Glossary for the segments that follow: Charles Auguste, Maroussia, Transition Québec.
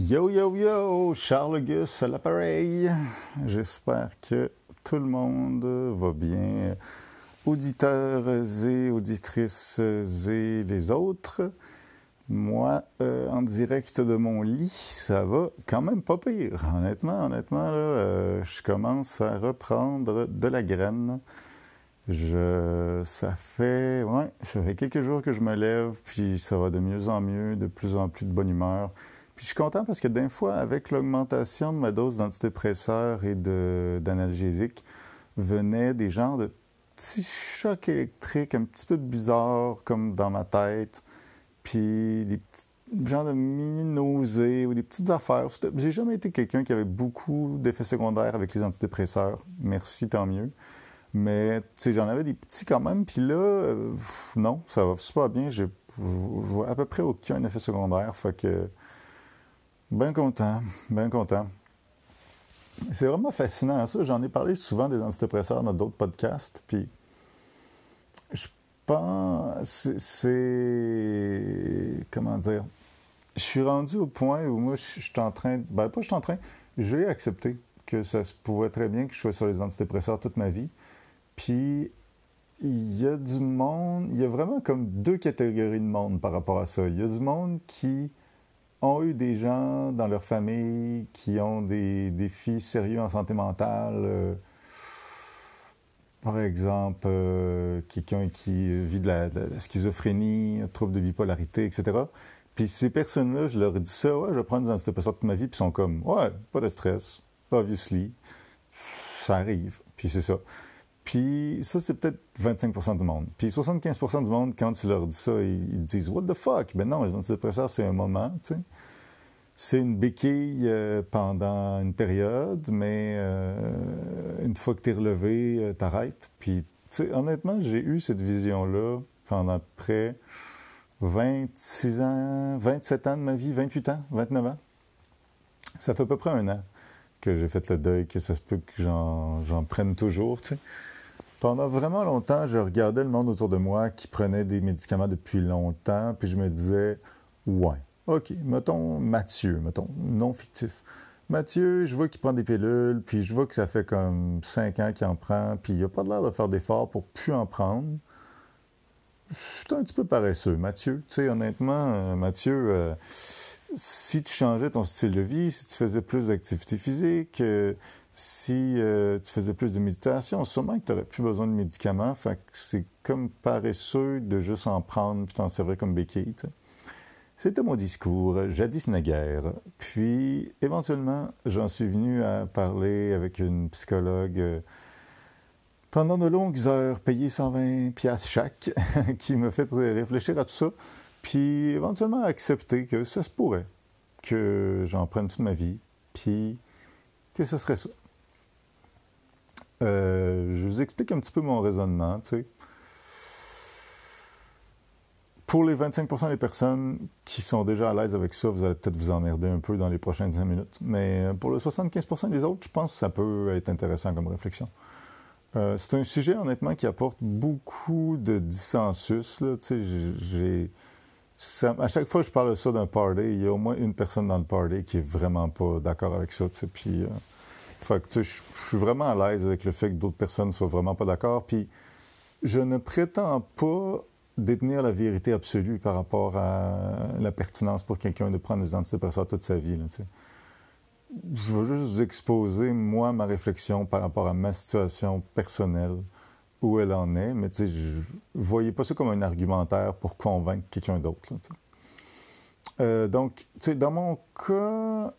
Yo, yo, yo! Charles Auguste à l'appareil. J'espère que tout le monde va bien. Auditeurs et auditrices et les autres. Moi, en direct de mon lit, ça va quand même pas pire. Honnêtement, là, je commence à reprendre de la graine. Ça fait quelques jours que je me lève, puis ça va de mieux en mieux, de plus en plus de bonne humeur. Puis je suis content parce que d'un fois, avec l'augmentation de ma dose d'antidépresseurs et d'analgésiques, venaient des genres de petits chocs électriques un petit peu bizarres, comme dans ma tête, puis des petits genres de mini-nausées ou des petites affaires. J'ai jamais été quelqu'un qui avait beaucoup d'effets secondaires avec les antidépresseurs. Merci, tant mieux. Mais j'en avais des petits quand même, puis là, non, ça va super bien. Je vois à peu près aucun effet secondaire, fait que... Bien content. C'est vraiment fascinant, ça. J'en ai parlé souvent des antidépresseurs dans d'autres podcasts, puis je pense... Comment dire? Je suis rendu au point où moi, je suis en train... J'ai accepté que ça se pouvait très bien que je sois sur les antidépresseurs toute ma vie. Puis, il y a du monde... Il y a vraiment comme deux catégories de monde par rapport à ça. Il y a du monde qui... ont eu des gens dans leur famille qui ont des défis sérieux en santé mentale, par exemple, quelqu'un qui vit de la schizophrénie, troubles de bipolarité, etc. Puis ces personnes-là, je leur dis ça, ouais, je prends des antidépresseurs toute ma vie, puis ils sont comme, ouais, pas de stress, obviously, ça arrive, puis c'est ça. Puis ça, c'est peut-être 25% du monde. Puis 75% du monde, quand tu leur dis ça, ils disent « What the fuck? » Ben non, les antidépresseurs, c'est un moment, tu sais. C'est une béquille pendant une période, mais une fois que t'es relevé, t'arrêtes. Puis, tu sais, honnêtement, j'ai eu cette vision-là pendant près 26 ans, 27 ans de ma vie, 28 ans, 29 ans. Ça fait à peu près un an que j'ai fait le deuil, que ça se peut que j'en prenne toujours, tu sais. Pendant vraiment longtemps, je regardais le monde autour de moi qui prenait des médicaments depuis longtemps, puis je me disais, ouais, OK, mettons Mathieu, non fictif. Mathieu, je vois qu'il prend des pilules, puis je vois que ça fait comme 5 ans qu'il en prend, puis il n'a pas l'air de faire d'efforts pour plus en prendre. Je suis un petit peu paresseux, Mathieu. Tu sais, honnêtement, Mathieu, si tu changeais ton style de vie, si tu faisais plus d'activité physique... Si tu faisais plus de méditation, sûrement que tu n'aurais plus besoin de médicaments. Fait que c'est comme paresseux de juste en prendre puis t'en servir comme béquille. T'sais. C'était mon discours, jadis naguère. Puis, éventuellement, j'en suis venu à parler avec une psychologue pendant de longues heures, payée 120$ chaque, qui me fait réfléchir à tout ça. Puis, éventuellement, accepter que ça se pourrait, que j'en prenne toute ma vie. Puis, que ce serait ça. Je vous explique un petit peu mon raisonnement, tu sais. Pour les 25% des personnes qui sont déjà à l'aise avec ça, vous allez peut-être vous emmerder un peu dans les prochaines 5 minutes. Mais pour le 75% des autres, je pense que ça peut être intéressant comme réflexion. C'est un sujet, honnêtement, qui apporte beaucoup de dissensus, là, tu sais, à chaque fois que je parle de ça d'un party, il y a au moins une personne dans le party qui est vraiment pas d'accord avec ça, tu sais, puis... Fait que, tu sais, je suis vraiment à l'aise avec le fait que d'autres personnes soient vraiment pas d'accord, puis je ne prétends pas détenir la vérité absolue par rapport à la pertinence pour quelqu'un de prendre des antidépresseurs toute sa vie, là, tu sais. Je veux juste vous exposer, moi, ma réflexion par rapport à ma situation personnelle, où elle en est, mais tu sais, je voyais pas ça comme un argumentaire pour convaincre quelqu'un d'autre. Là, donc, tu sais, dans mon cas,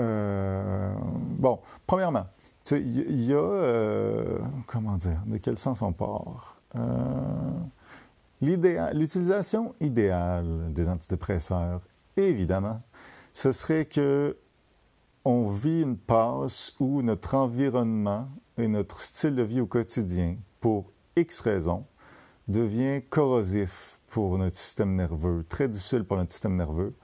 bon, premièrement, tu sais, il y a, comment dire, de quel sens on part? L'utilisation idéale des antidépresseurs, évidemment, ce serait que on vit une passe où notre environnement et notre style de vie au quotidien pour X raisons, devient corrosif pour notre système nerveux, très difficile pour notre système nerveux,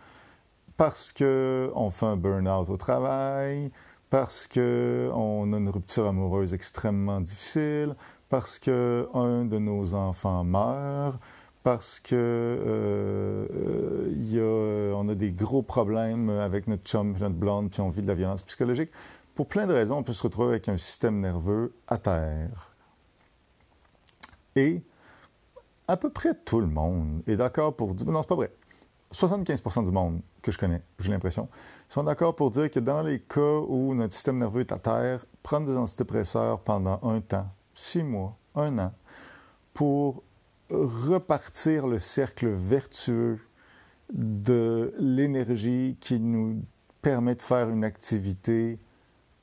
parce qu'on fait un burn-out au travail, parce qu'on a une rupture amoureuse extrêmement difficile, parce qu'un de nos enfants meurt, parce qu'on a des gros problèmes avec notre chum, notre blonde, puis on vit de la violence psychologique. Pour plein de raisons, on peut se retrouver avec un système nerveux à terre. Et à peu près tout le monde est d'accord pour dire... Non, c'est pas vrai. 75% du monde que je connais, j'ai l'impression, sont d'accord pour dire que dans les cas où notre système nerveux est à terre, prendre des antidépresseurs pendant un temps, 6 mois, 1 an, pour repartir le cercle vertueux de l'énergie qui nous permet de faire une activité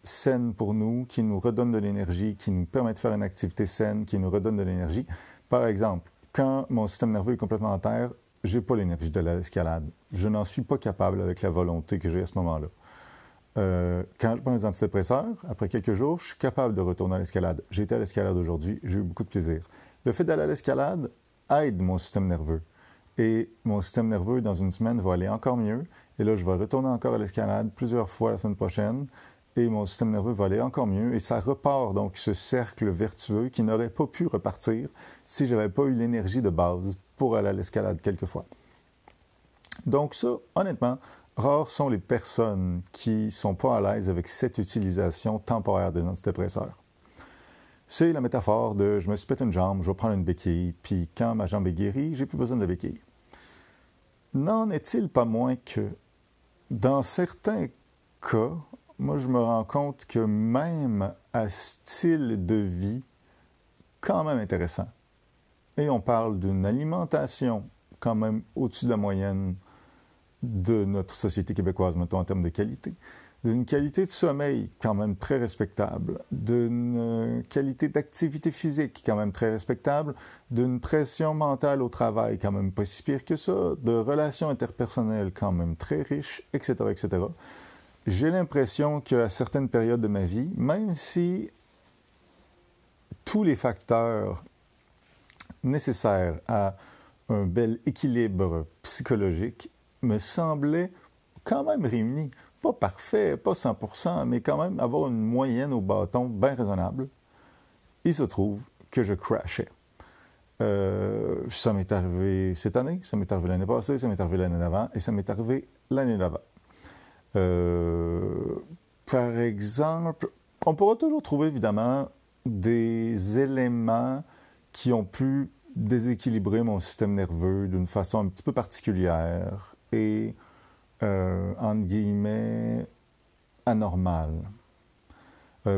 saine pour nous, qui nous redonne de l'énergie, qui nous permet de faire une activité saine, qui nous redonne de l'énergie. Par exemple, quand mon système nerveux est complètement à terre, je n'ai pas l'énergie de l'escalade. Je n'en suis pas capable avec la volonté que j'ai à ce moment-là. Quand je prends les antidépresseurs, après quelques jours, je suis capable de retourner à l'escalade. J'ai été à l'escalade aujourd'hui, j'ai eu beaucoup de plaisir. Le fait d'aller à l'escalade aide mon système nerveux. Et mon système nerveux, dans une semaine, va aller encore mieux. Et là, je vais retourner encore à l'escalade plusieurs fois la semaine prochaine. Et mon système nerveux va aller encore mieux. Et ça repart donc ce cercle vertueux qui n'aurait pas pu repartir si je n'avais pas eu l'énergie de base pour aller à l'escalade quelquefois. Donc ça, honnêtement, rares sont les personnes qui ne sont pas à l'aise avec cette utilisation temporaire des antidépresseurs. C'est la métaphore de « je me suis pété une jambe, je vais prendre une béquille, puis quand ma jambe est guérie, j'ai plus besoin de la béquille ». N'en est-il pas moins que, dans certains cas, moi je me rends compte que même à style de vie, quand même intéressant. Et on parle d'une alimentation quand même au-dessus de la moyenne de notre société québécoise, mettons, en termes de qualité, d'une qualité de sommeil quand même très respectable, d'une qualité d'activité physique quand même très respectable, d'une pression mentale au travail quand même pas si pire que ça, de relations interpersonnelles quand même très riches, etc., etc. J'ai l'impression qu'à certaines périodes de ma vie, même si tous les facteurs nécessaire à un bel équilibre psychologique me semblait quand même réuni. Pas parfait, pas 100%, mais quand même avoir une moyenne au bâton bien raisonnable. Il se trouve que je crashais. Ça m'est arrivé cette année, ça m'est arrivé l'année passée, ça m'est arrivé l'année d'avant, et ça m'est arrivé l'année d'avant. Par exemple, on pourra toujours trouver évidemment des éléments qui ont pu déséquilibrer mon système nerveux d'une façon un petit peu particulière et, entre guillemets, anormale.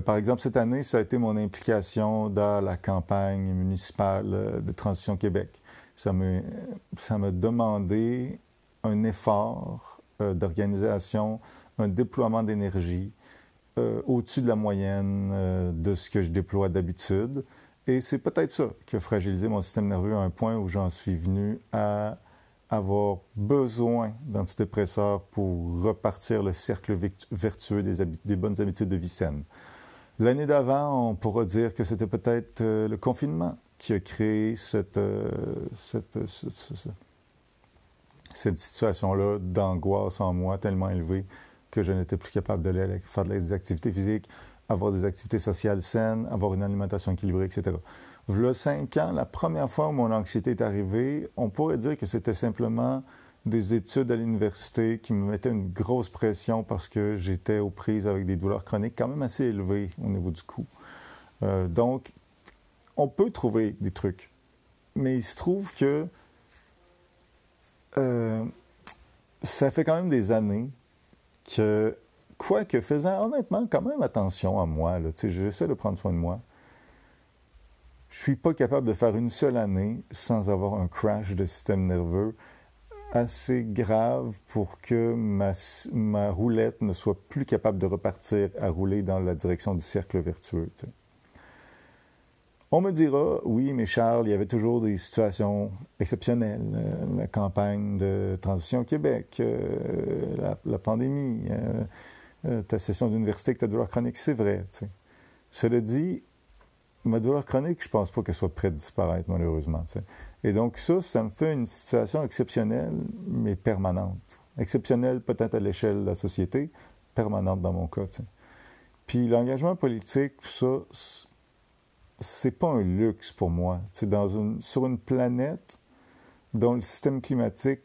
Par exemple, cette année, ça a été mon implication dans la campagne municipale de Transition Québec. Ça m'a demandé un effort d'organisation, un déploiement d'énergie au-dessus de la moyenne de ce que je déploie d'habitude. Et c'est peut-être ça qui a fragilisé mon système nerveux à un point où j'en suis venu à avoir besoin d'antidépresseurs pour repartir le cercle vertueux des bonnes habitudes de vie saine. L'année d'avant, on pourra dire que c'était peut-être le confinement qui a créé cette situation-là d'angoisse en moi tellement élevée que je n'étais plus capable d'aller faire des activités physiques, avoir des activités sociales saines, avoir une alimentation équilibrée, etc. Voilà 5 ans, la première fois où mon anxiété est arrivée, on pourrait dire que c'était simplement des études à l'université qui me mettaient une grosse pression parce que j'étais aux prises avec des douleurs chroniques quand même assez élevées au niveau du cou. Donc, on peut trouver des trucs, mais il se trouve que ça fait quand même des années que... Quoique faisant honnêtement quand même attention à moi, j'essaie de prendre soin de moi, je ne suis pas capable de faire une seule année sans avoir un crash de système nerveux assez grave pour que ma roulette ne soit plus capable de repartir à rouler dans la direction du cercle vertueux. T'sais. On me dira, oui, mais Charles, il y avait toujours des situations exceptionnelles. La campagne de Transition au Québec, la pandémie... ta session d'université avec ta douleur chronique, c'est vrai. Tu sais. Cela dit, ma douleur chronique, je ne pense pas qu'elle soit prête de disparaître, malheureusement. Tu sais. Et donc ça me fait une situation exceptionnelle, mais permanente. Exceptionnelle peut-être à l'échelle de la société, permanente dans mon cas. Tu sais. Puis l'engagement politique, tout ça, c'est pas un luxe pour moi. Tu sais, sur une planète dont le système climatique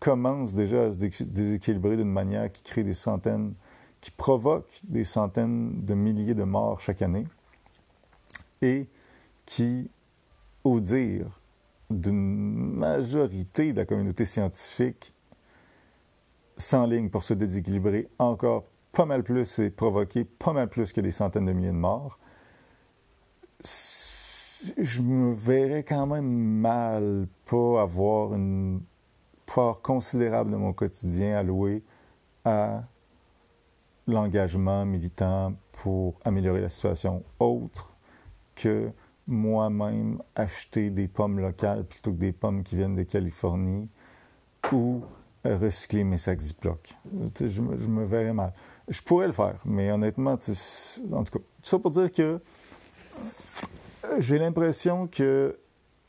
commence déjà à se déséquilibrer d'une manière qui crée des centaines, qui provoque des centaines de milliers de morts chaque année et qui, au dire d'une majorité de la communauté scientifique, s'enligne pour se déséquilibrer encore pas mal plus et provoquer pas mal plus que des centaines de milliers de morts. Je me verrais quand même mal pas avoir une part considérable de mon quotidien allouée à l'engagement militant pour améliorer la situation, autre que moi-même acheter des pommes locales plutôt que des pommes qui viennent de Californie ou recycler mes sacs Ziploc. Je me verrais mal. Je pourrais le faire, mais honnêtement, en tout cas, tout ça pour dire que j'ai l'impression que,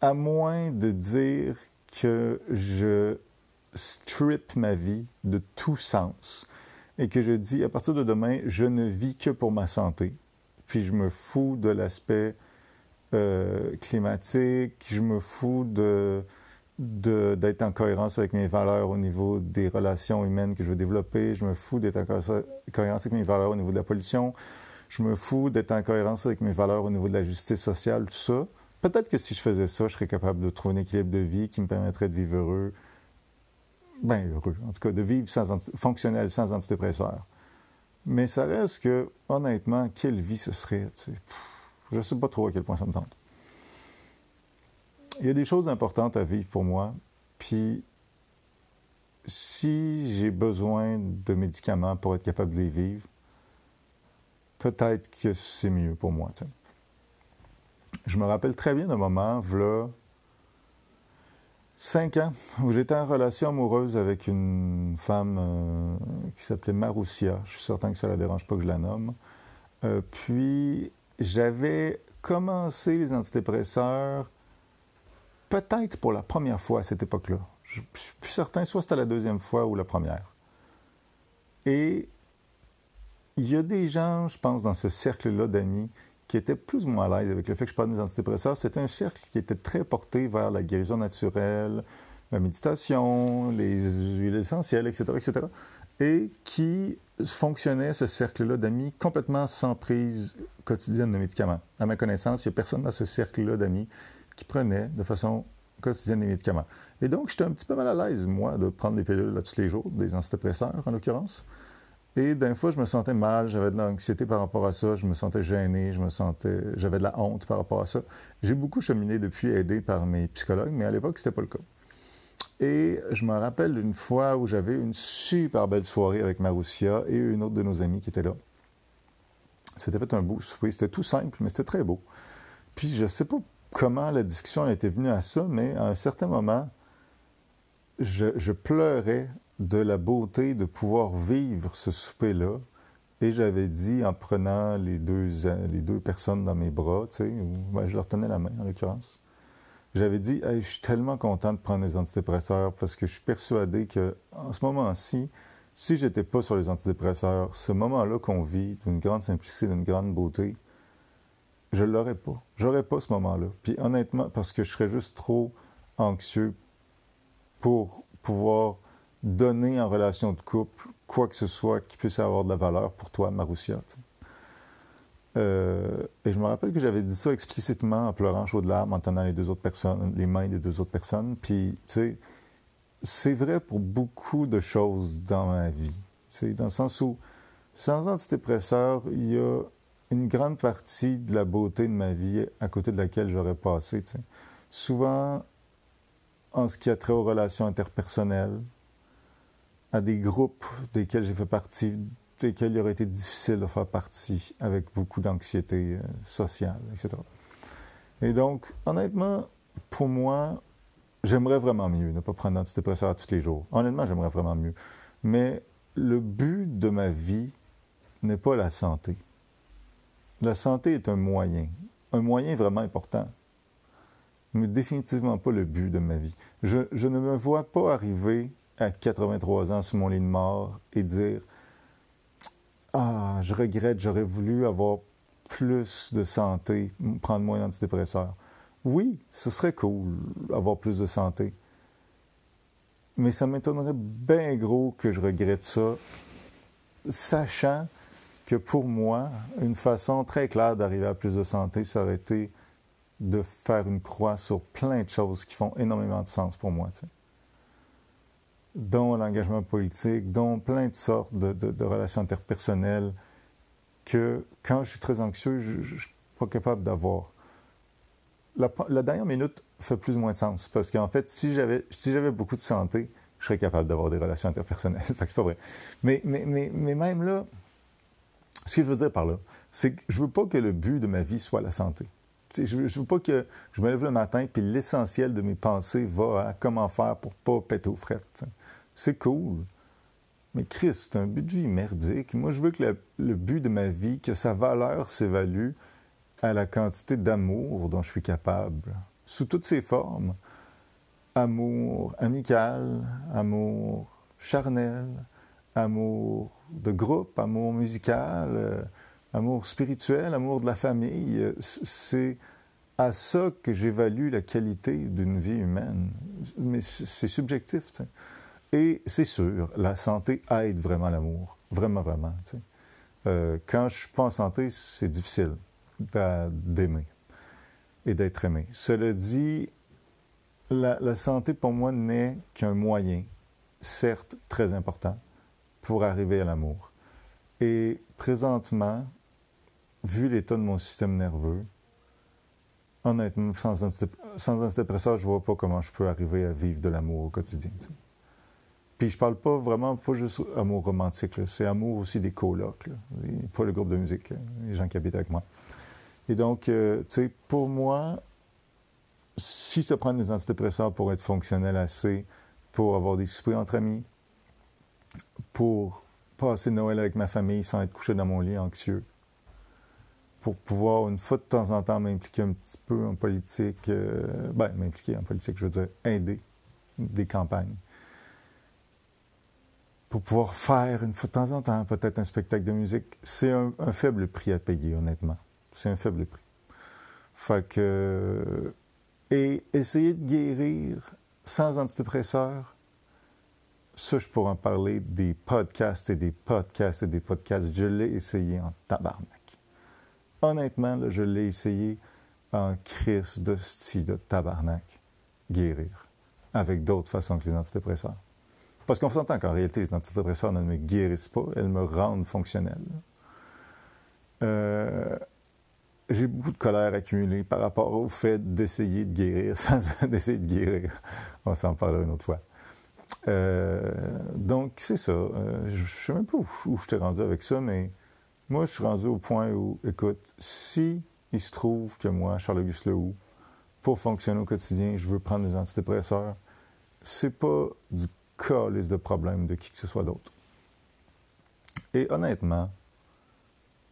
à moins de dire que je strip ma vie de tout sens et que je dis, à partir de demain, je ne vis que pour ma santé, puis je me fous de l'aspect climatique, je me fous d'être en cohérence avec mes valeurs au niveau des relations humaines que je veux développer, je me fous d'être en cohérence avec mes valeurs au niveau de la pollution, je me fous d'être en cohérence avec mes valeurs au niveau de la justice sociale, tout ça. Peut-être que si je faisais ça, je serais capable de trouver un équilibre de vie qui me permettrait de vivre heureux, bien heureux, en tout cas, de vivre fonctionnel, sans antidépresseur. Mais ça reste que, honnêtement, quelle vie ce serait, tu sais. Je ne sais pas trop à quel point ça me tente. Il y a des choses importantes à vivre pour moi, puis si j'ai besoin de médicaments pour être capable de les vivre, peut-être que c'est mieux pour moi, t'sais. Je me rappelle très bien d'un moment, voilà 5 ans, où j'étais en relation amoureuse avec une femme qui s'appelait Maroussia. Je suis certain que ça ne la dérange pas que je la nomme. Puis j'avais commencé les antidépresseurs peut-être pour la première fois à cette époque-là. Je ne suis plus certain, soit c'était la deuxième fois ou la première. Et il y a des gens, je pense, dans ce cercle-là d'amis qui étaient plus ou moins à l'aise avec le fait que je parle des antidépresseurs. C'était un cercle qui était très porté vers la guérison naturelle, la méditation, les huiles essentielles, etc., etc. Et qui fonctionnait, ce cercle-là d'amis, complètement sans prise quotidienne de médicaments. À ma connaissance, il n'y a personne dans ce cercle-là d'amis qui prenait de façon quotidienne des médicaments. Et donc, j'étais un petit peu mal à l'aise, moi, de prendre des pilules tous les jours, des antidépresseurs, en l'occurrence. Et d'un fois, je me sentais mal, j'avais de l'anxiété par rapport à ça, je me sentais gêné, j'avais de la honte par rapport à ça. J'ai beaucoup cheminé depuis, aidé par mes psychologues, mais à l'époque, c'était pas le cas. Et je me rappelle d'une fois où j'avais une super belle soirée avec Maroussia et une autre de nos amies qui était là. C'était fait un beau souper, c'était tout simple, mais c'était très beau. Puis je sais pas comment la discussion était venue à ça, mais à un certain moment, je pleurais de la beauté de pouvoir vivre ce souper-là. Et j'avais dit, en prenant les deux personnes dans mes bras, tu sais, ben, je leur tenais la main, en l'occurrence, j'avais dit, hey, je suis tellement content de prendre les antidépresseurs parce que je suis persuadé qu'en ce moment-ci, si je n'étais pas sur les antidépresseurs, ce moment-là qu'on vit, d'une grande simplicité, d'une grande beauté, je ne l'aurais pas. Je n'aurais pas ce moment-là. Puis honnêtement, parce que je serais juste trop anxieux pour pouvoir donner en relation de couple quoi que ce soit qui puisse avoir de la valeur pour toi, Maroussia. Et je me rappelle que j'avais dit ça explicitement en pleurant chaud de larmes, en tenant les mains des deux autres personnes. Puis, tu sais, c'est vrai pour beaucoup de choses dans ma vie. C'est dans le sens où, sans antidépresseur, il y a une grande partie de la beauté de ma vie à côté de laquelle j'aurais passé. Tu sais. Souvent, en ce qui a trait aux relations interpersonnelles, à des groupes desquels j'ai fait partie, desquels il aurait été difficile de faire partie, avec beaucoup d'anxiété sociale, etc. Et donc, honnêtement, pour moi, j'aimerais vraiment mieux ne pas prendre d'antidépresseur tous les jours. Honnêtement, j'aimerais vraiment mieux. Mais le but de ma vie n'est pas la santé. La santé est un moyen vraiment important, mais définitivement pas le but de ma vie. Je ne me vois pas arriver à 83 ans sur mon lit de mort et dire « Ah, je regrette, j'aurais voulu avoir plus de santé, prendre moins d'antidépresseurs. » Oui, ce serait cool, avoir plus de santé. Mais ça m'étonnerait bien gros que je regrette ça, sachant que pour moi, une façon très claire d'arriver à plus de santé, ça aurait été de faire une croix sur plein de choses qui font énormément de sens pour moi, tu sais. Dont l'engagement politique, dont plein de sortes de relations interpersonnelles que, quand je suis très anxieux, je ne suis pas capable d'avoir. La dernière minute fait plus ou moins de sens, parce qu'en fait, si j'avais beaucoup de santé, je serais capable d'avoir des relations interpersonnelles. Fait que c'est pas vrai. Mais même là, ce que je veux dire par là, c'est que je veux pas que le but de ma vie soit la santé. Je veux pas que je me lève le matin puis l'essentiel de mes pensées va à comment faire pour pas péter aux frettes. C'est cool. Mais Christ, c'est un but de vie merdique. Moi, je veux que le but de ma vie, que sa valeur s'évalue à la quantité d'amour dont je suis capable, sous toutes ses formes. Amour amical, amour charnel, amour de groupe, amour musical, amour spirituel, amour de la famille. C'est à ça que j'évalue la qualité d'une vie humaine. Mais c'est subjectif, tu sais. Et c'est sûr, la santé aide vraiment l'amour. Vraiment, vraiment, tu sais. Quand je ne suis pas en santé, c'est difficile d'aimer et d'être aimé. Cela dit, la santé, pour moi, n'est qu'un moyen, certes très important, pour arriver à l'amour. Et présentement, vu l'état de mon système nerveux, honnêtement, sans antidépresseur, je ne vois pas comment je peux arriver à vivre de l'amour au quotidien. T'sais. Puis je ne parle pas vraiment, pas juste amour romantique, là. C'est amour aussi des colocs, là. Pas le groupe de musique, là. Les gens qui habitent avec moi. Et donc, tu sais, pour moi, si se prendre des antidépresseurs pour être fonctionnel assez, pour avoir des soupers entre amis, pour passer Noël avec ma famille sans être couché dans mon lit anxieux, pour pouvoir une fois de temps en temps m'impliquer un petit peu en politique, m'impliquer en politique, je veux dire, aider des campagnes, pour pouvoir faire une fois de temps en temps peut-être un spectacle de musique, c'est un faible prix à payer, honnêtement. C'est un faible prix. Fait que... Et essayer de guérir sans antidépresseur, ça, je pourrais en parler des podcasts et des podcasts et des podcasts. Je l'ai essayé en tabarnak. Honnêtement, là, je l'ai essayé en crise de style de tabarnak. Guérir. Avec d'autres façons que les antidépresseurs. Parce qu'on s'entend qu'en réalité, les antidépresseurs ne me guérissent pas, elles me rendent fonctionnel. J'ai beaucoup de colère accumulée par rapport au fait d'essayer de guérir sans d'essayer de guérir. On s'en parlera une autre fois. Donc, c'est ça. Je ne sais même pas où je t'ai rendu avec ça, mais moi, je suis rendu au point où, écoute, si il se trouve que moi, Charles Auguste Lehoux, pour fonctionner au quotidien, je veux prendre des antidépresseurs, c'est pas du calice de problème de qui que ce soit d'autre. Et honnêtement,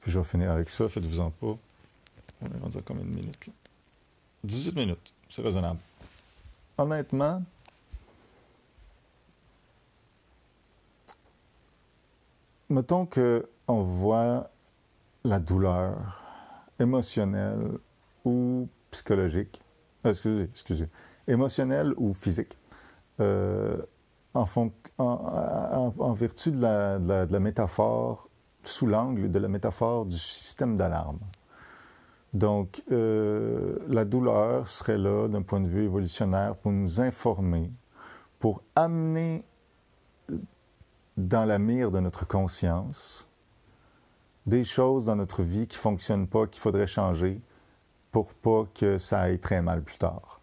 puis je vais finir avec ça, faites-vous-en pas. On est rendu à combien de minutes, là? 18 minutes, c'est raisonnable. Honnêtement, mettons qu'on voit la douleur émotionnelle ou psychologique, émotionnelle ou physique, en vertu de la métaphore, sous l'angle de la métaphore du système d'alarme. Donc, la douleur serait là, d'un point de vue évolutionnaire, pour nous informer, pour amener dans la mire de notre conscience des choses dans notre vie qui ne fonctionnent pas, qu'il faudrait changer pour pas que ça aille très mal plus tard.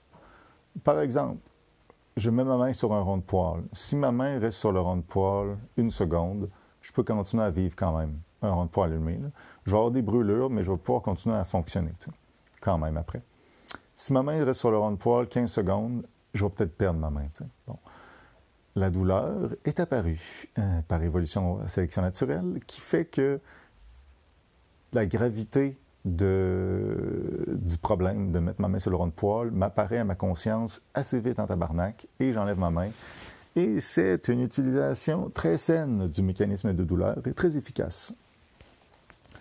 Par exemple, je mets ma main sur un rond de poêle. Si ma main reste sur le rond de poêle une seconde, je peux continuer à vivre quand même. Un rond de poêle allumé, là. Je vais avoir des brûlures, mais je vais pouvoir continuer à fonctionner, tu sais, quand même après. Si ma main reste sur le rond de poêle 15 secondes, je vais peut-être perdre ma main, tu sais. Bon. La douleur est apparue par évolution sélection naturelle, qui fait que la gravité du problème de mettre ma main sur le rond de poêle m'apparaît à ma conscience assez vite en tabarnak, et j'enlève ma main. Et c'est une utilisation très saine du mécanisme de douleur et très efficace.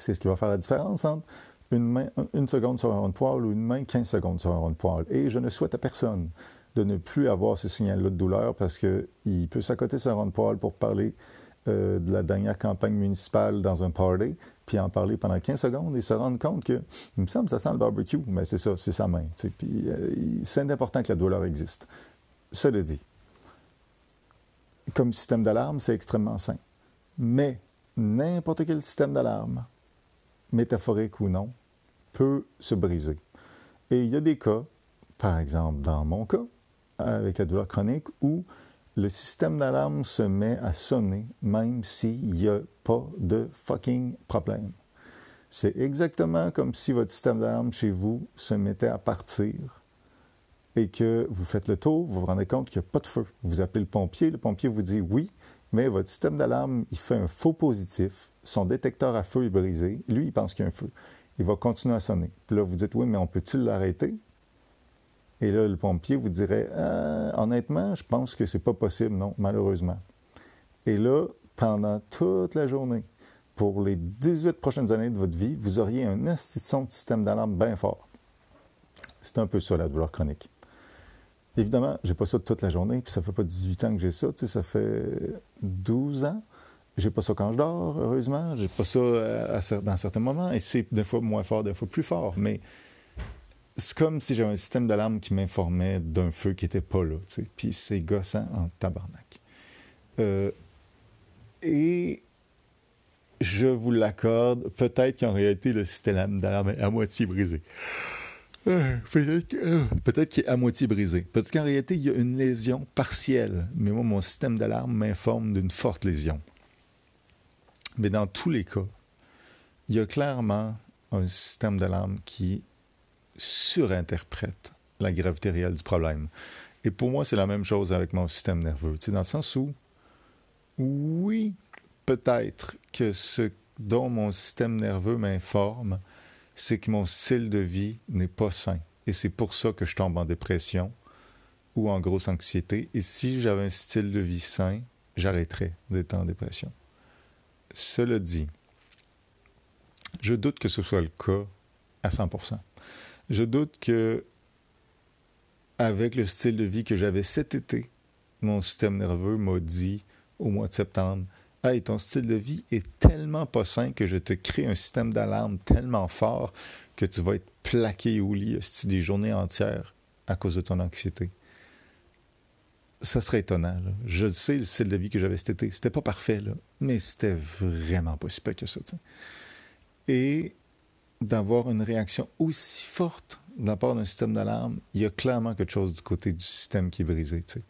C'est ce qui va faire la différence entre une seconde sur un rond de poil ou une main 15 secondes sur un rond de poil. Et je ne souhaite à personne de ne plus avoir ce signal-là de douleur parce qu'il peut s'accoter sur un rond de poil pour parler de la dernière campagne municipale dans un party, puis en parler pendant 15 secondes et se rendre compte que, il me semble, ça sent le barbecue, mais c'est ça, c'est sa main. T'sais. Puis c'est important que la douleur existe. Cela dit, comme système d'alarme, c'est extrêmement sain. Mais n'importe quel système d'alarme, métaphorique ou non, peut se briser. Et il y a des cas, par exemple dans mon cas, avec la douleur chronique, où le système d'alarme se met à sonner même s'il n'y a pas de fucking problème. C'est exactement comme si votre système d'alarme chez vous se mettait à partir et que vous faites le tour, vous vous rendez compte qu'il n'y a pas de feu. Vous appelez le pompier vous dit oui, mais votre système d'alarme, il fait un faux positif, son détecteur à feu est brisé, lui, il pense qu'il y a un feu. Il va continuer à sonner. Puis là, vous dites, oui, mais on peut-tu l'arrêter? Et là, le pompier vous dirait, honnêtement, je pense que c'est pas possible, non, malheureusement. Et là, pendant toute la journée, pour les 18 prochaines années de votre vie, vous auriez un institution de système d'alarme bien fort. C'est un peu ça, la douleur chronique. Évidemment, je n'ai pas ça toute la journée, puis ça ne fait pas 18 ans que j'ai ça, tu sais, ça fait 12 ans. Je n'ai pas ça quand je dors, heureusement. Je n'ai pas ça dans certains moments, et c'est des fois moins fort, des fois plus fort. Mais c'est comme si j'avais un système d'alarme qui m'informait d'un feu qui n'était pas là, tu sais. Puis c'est gossant en tabarnak. Et je vous l'accorde, peut-être qu'en réalité, le système d'alarme est à moitié brisé. Peut-être qu'il est à moitié brisé. Peut-être qu'en réalité, il y a une lésion partielle. Mais moi, mon système d'alarme m'informe d'une forte lésion. Mais dans tous les cas, il y a clairement un système d'alarme qui surinterprète la gravité réelle du problème. Et pour moi, c'est la même chose avec mon système nerveux. Tu sais, dans le sens où, oui, peut-être que ce dont mon système nerveux m'informe, c'est que mon style de vie n'est pas sain. Et c'est pour ça que je tombe en dépression ou en grosse anxiété. Et si j'avais un style de vie sain, j'arrêterais d'être en dépression. Cela dit, je doute que ce soit le cas à 100%. Je doute que, avec le style de vie que j'avais cet été, mon système nerveux m'a dit au mois de septembre, « Hey, ton style de vie est tellement pas sain que je te crée un système d'alarme tellement fort que tu vas être plaqué au lit des journées entières à cause de ton anxiété. » Ça serait étonnant, là. Je sais le style de vie que j'avais cet été. C'était pas parfait, là, mais c'était vraiment pas si pire que ça. T'sais. Et d'avoir une réaction aussi forte de la part d'un système d'alarme, il y a clairement quelque chose du côté du système qui est brisé. T'sais.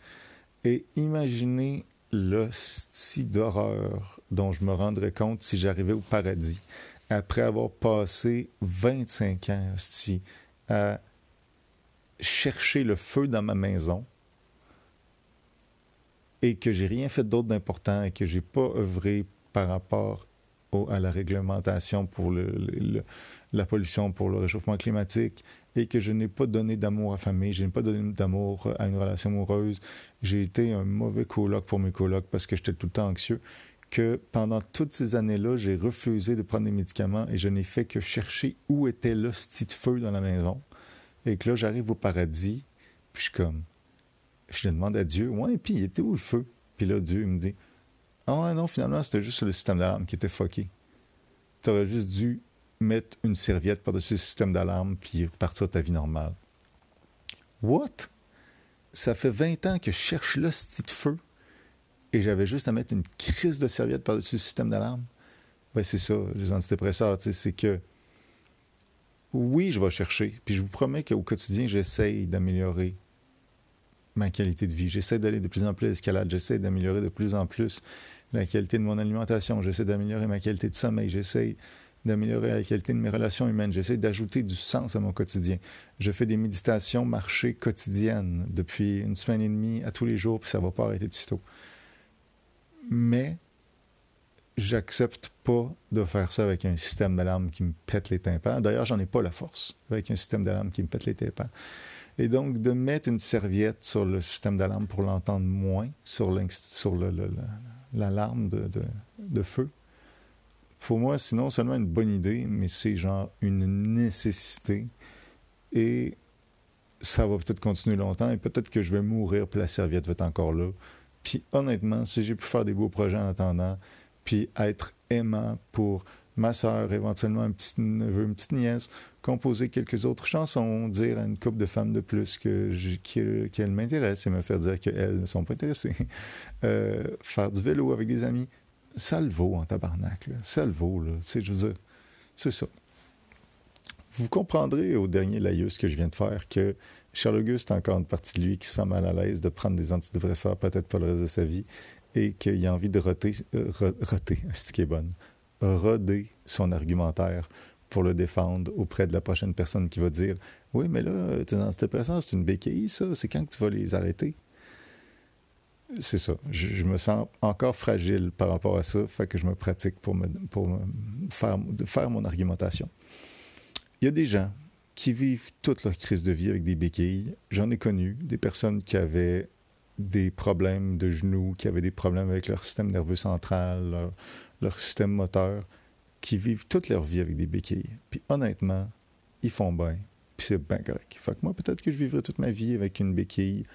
Et imaginez l'hostie d'horreur dont je me rendrais compte si j'arrivais au paradis après avoir passé 25 ans hostie, à chercher le feu dans ma maison et que j'ai rien fait d'autre d'important et que j'ai pas œuvré par rapport à la réglementation pour la pollution, pour le réchauffement climatique, et que je n'ai pas donné d'amour à la famille, je n'ai pas donné d'amour à une relation amoureuse, j'ai été un mauvais coloc pour mes colocs parce que j'étais tout le temps anxieux, que pendant toutes ces années-là, j'ai refusé de prendre des médicaments et je n'ai fait que chercher où était l'hostie de feu dans la maison. Et que là, j'arrive au paradis, puis je demande à Dieu, « Ouais, puis il était où le feu? » Puis là, Dieu il me dit, « Ah non, finalement, c'était juste le système d'alarme qui était fucké. Tu aurais juste dû mettre une serviette par-dessus le système d'alarme puis repartir de ta vie normale. » What? Ça fait 20 ans que je cherche l'hostie de feu et j'avais juste à mettre une crise de serviette par-dessus le système d'alarme. Ben c'est ça, les antidépresseurs, tu sais, c'est que oui, je vais chercher. Puis je vous promets qu'au quotidien, j'essaye d'améliorer ma qualité de vie. J'essaie d'aller de plus en plus à l'escalade. J'essaie d'améliorer de plus en plus la qualité de mon alimentation. J'essaie d'améliorer ma qualité de sommeil. J'essaie d'améliorer la qualité de mes relations humaines. J'essaie d'ajouter du sens à mon quotidien. Je fais des méditations marchées quotidiennes depuis une semaine et demie à tous les jours, puis ça ne va pas arrêter de sitôt. Mais j'accepte pas de faire ça avec un système d'alarme qui me pète les tympans. D'ailleurs, j'en ai pas la force avec un système d'alarme qui me pète les tympans. Et donc, de mettre une serviette sur le système d'alarme pour l'entendre moins, sur l'alarme de feu, pour moi, c'est non seulement une bonne idée, mais c'est genre une nécessité. Et ça va peut-être continuer longtemps, et peut-être que je vais mourir, puis la serviette va être encore là. Puis honnêtement, si j'ai pu faire des beaux projets en attendant, puis être aimant pour ma soeur, éventuellement un petit neveu, une petite nièce, composer quelques autres chansons, dire à une couple de femmes de plus qu'elles m'intéressent et me faire dire qu'elles ne sont pas intéressées, faire du vélo avec des amis, ça le vaut en tabarnak, là. Ça le vaut, là. Je veux dire, c'est ça. Vous comprendrez au dernier laïus que je viens de faire que Charles Auguste a encore une partie de lui qui sent mal à l'aise de prendre des antidépresseurs, peut-être pas le reste de sa vie, et qu'il a envie de roter, c'est qui est bonne, roder son argumentaire pour le défendre auprès de la prochaine personne qui va dire « Oui, mais là, tes antidépresseurs, c'est une béquille, ça, c'est quand que tu vas les arrêter? » C'est ça, je me sens encore fragile par rapport à ça, fait que je me pratique pour faire mon argumentation. Il y a des gens qui vivent toute leur crise de vie avec des béquilles. J'en ai connu des personnes qui avaient des problèmes de genoux, qui avaient des problèmes avec leur système nerveux central, leur système moteur, qui vivent toute leur vie avec des béquilles. Puis honnêtement, ils font bien, puis c'est bien correct. Fait que moi, peut-être que je vivrai toute ma vie avec une béquille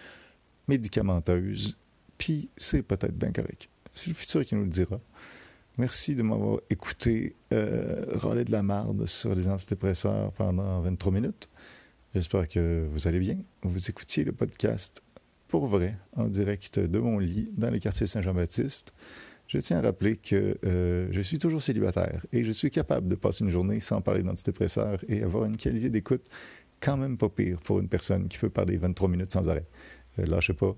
médicamenteuse, puis c'est peut-être bien correct. C'est le futur qui nous le dira. Merci de m'avoir écouté râler de la marde sur les antidépresseurs pendant 23 minutes. J'espère que vous allez bien. Vous écoutiez le podcast Pour Vrai, en direct de mon lit, dans le quartier Saint-Jean-Baptiste. Je tiens à rappeler que je suis toujours célibataire et je suis capable de passer une journée sans parler d'antidépresseurs et avoir une qualité d'écoute quand même pas pire pour une personne qui peut parler 23 minutes sans arrêt. Lâchez pas,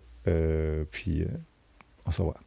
puis on se revoit.